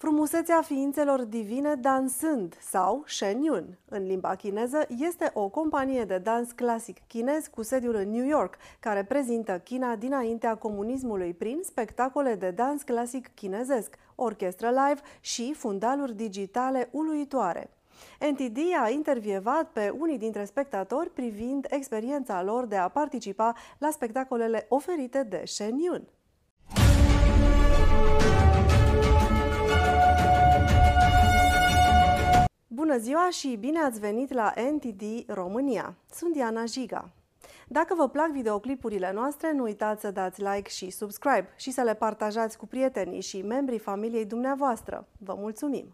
Frumusețea ființelor divine dansând sau Shen Yun, în limba chineză, este o companie de dans clasic chinez cu sediul în New York, care prezintă China dinaintea comunismului prin spectacole de dans clasic chinezesc, orchestră live și fundaluri digitale uluitoare. NTD a intervievat pe unii dintre spectatori privind experiența lor de a participa la spectacolele oferite de Shen Yun. Bună ziua și bine ați venit la NTD România! Sunt Diana Jiga. Dacă vă plac videoclipurile noastre, nu uitați să dați like și subscribe și să le partajați cu prietenii și membrii familiei dumneavoastră. Vă mulțumim!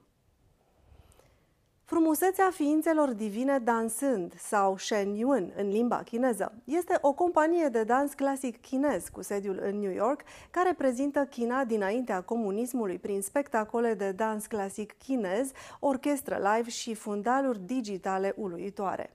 Frumusețea ființelor divine dansând, sau Shen Yun, în limba chineză, este o companie de dans clasic chinez cu sediul în New York, care prezintă China dinaintea comunismului prin spectacole de dans clasic chinez, orchestră live și fundaluri digitale uluitoare.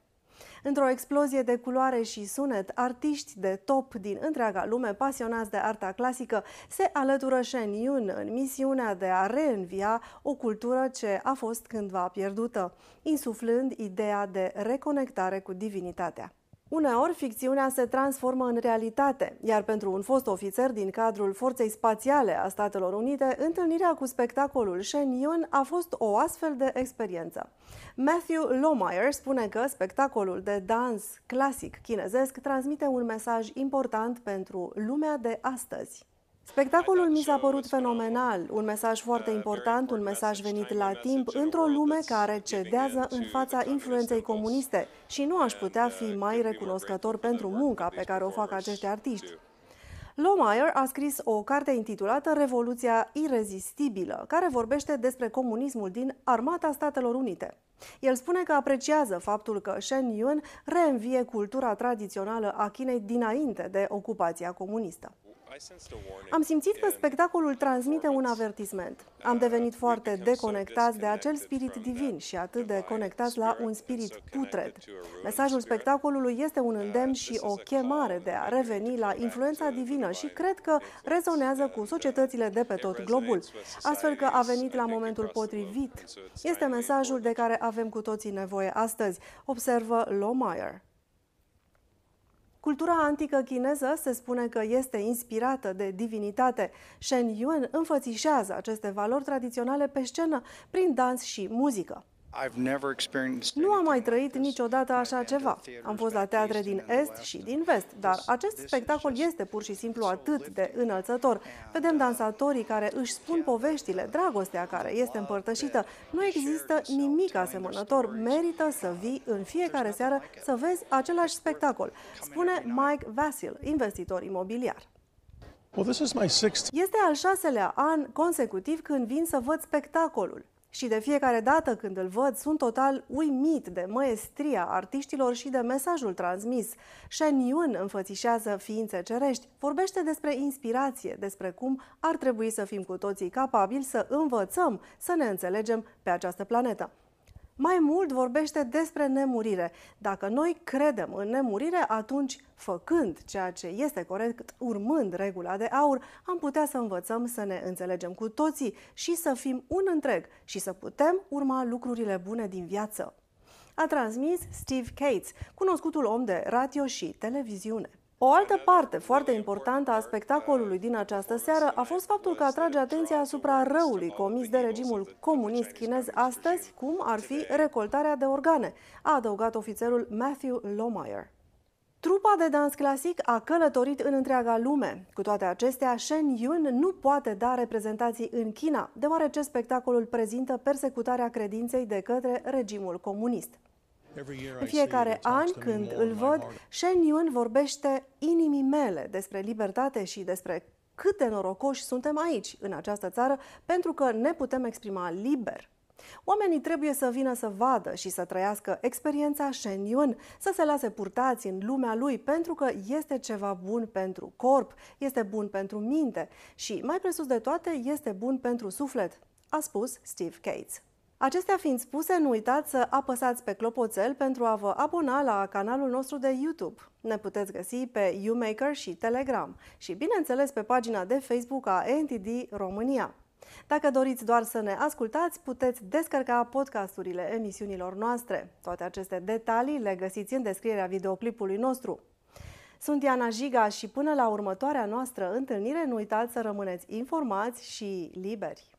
Într-o explozie de culoare și sunet, artiști de top din întreaga lume pasionați de arta clasică se alătură Shen Yun în misiunea de a reînvia o cultură ce a fost cândva pierdută, insuflând ideea de reconectare cu divinitatea. Uneori, ficțiunea se transformă în realitate, iar pentru un fost ofițer din cadrul Forței Spațiale a Statelor Unite, întâlnirea cu spectacolul Shen Yun a fost o astfel de experiență. Matthew Lohmeier spune că spectacolul de dans clasic chinezesc transmite un mesaj important pentru lumea de astăzi. Spectacolul mi s-a părut fenomenal, un mesaj foarte important, un mesaj venit la timp, într-o lume care cedează în fața influenței comuniste și nu aș putea fi mai recunoscător pentru munca pe care o fac acești artiști. Lohmeier a scris o carte intitulată Revoluția Irezistibilă, care vorbește despre comunismul din Armata Statelor Unite. El spune că apreciază faptul că Shen Yun reînvie cultura tradițională a Chinei dinainte de ocupația comunistă. Am simțit că spectacolul transmite un avertisment. Am devenit foarte deconectați de acel spirit divin și atât de conectați la un spirit putred. Mesajul spectacolului este un îndemn și o chemare de a reveni la influența divină și cred că rezonează cu societățile de pe tot globul, astfel că a venit la momentul potrivit. Este mesajul de care avem cu toții nevoie astăzi, observă Lohmeier. Cultura antică chineză se spune că este inspirată de divinitate. Shen Yun înfățișează aceste valori tradiționale pe scenă prin dans și muzică. Nu am mai trăit niciodată așa ceva. Am fost la teatre din Est și din Vest, dar acest spectacol este pur și simplu atât de înălțător. Vedem dansatorii care își spun poveștile, dragostea care este împărtășită. Nu există nimic asemănător, merită să vii în fiecare seară să vezi același spectacol, spune Mike Vassil, investitor imobiliar. Este al 6-lea an consecutiv când vin să văd spectacolul. Și de fiecare dată când îl văd, sunt total uimit de măestria artiștilor și de mesajul transmis. Shen Yun înfățișează ființe cerești, vorbește despre inspirație, despre cum ar trebui să fim cu toții capabili să învățăm, să ne înțelegem pe această planetă. Mai mult vorbește despre nemurire. Dacă noi credem în nemurire, atunci, făcând ceea ce este corect, urmând regula de aur, am putea să învățăm să ne înțelegem cu toții și să fim un întreg și să putem urma lucrurile bune din viață, a transmis Steve Cates, cunoscutul om de radio și televiziune. O altă parte foarte importantă a spectacolului din această seară a fost faptul că atrage atenția asupra răului comis de regimul comunist chinez astăzi, cum ar fi recoltarea de organe, a adăugat ofițerul Matthew Lohmeier. Trupa de dans clasic a călătorit în întreaga lume. Cu toate acestea, Shen Yun nu poate da reprezentații în China, deoarece spectacolul prezintă persecutarea credinței de către regimul comunist. În fiecare an, când îl văd, Shen Yun vorbește inimii mele despre libertate și despre cât de norocoși suntem aici, în această țară, pentru că ne putem exprima liber. Oamenii trebuie să vină să vadă și să trăiască experiența Shen Yun, să se lase purtați în lumea lui, pentru că este ceva bun pentru corp, este bun pentru minte și, mai presus de toate, este bun pentru suflet, a spus Steve Cates. Acestea fiind spuse, nu uitați să apăsați pe clopoțel pentru a vă abona la canalul nostru de YouTube. Ne puteți găsi pe Youmaker și Telegram și, bineînțeles, pe pagina de Facebook a NTD România. Dacă doriți doar să ne ascultați, puteți descărca podcasturile emisiunilor noastre. Toate aceste detalii le găsiți în descrierea videoclipului nostru. Sunt Diana Jiga și până la următoarea noastră întâlnire, nu uitați să rămâneți informați și liberi!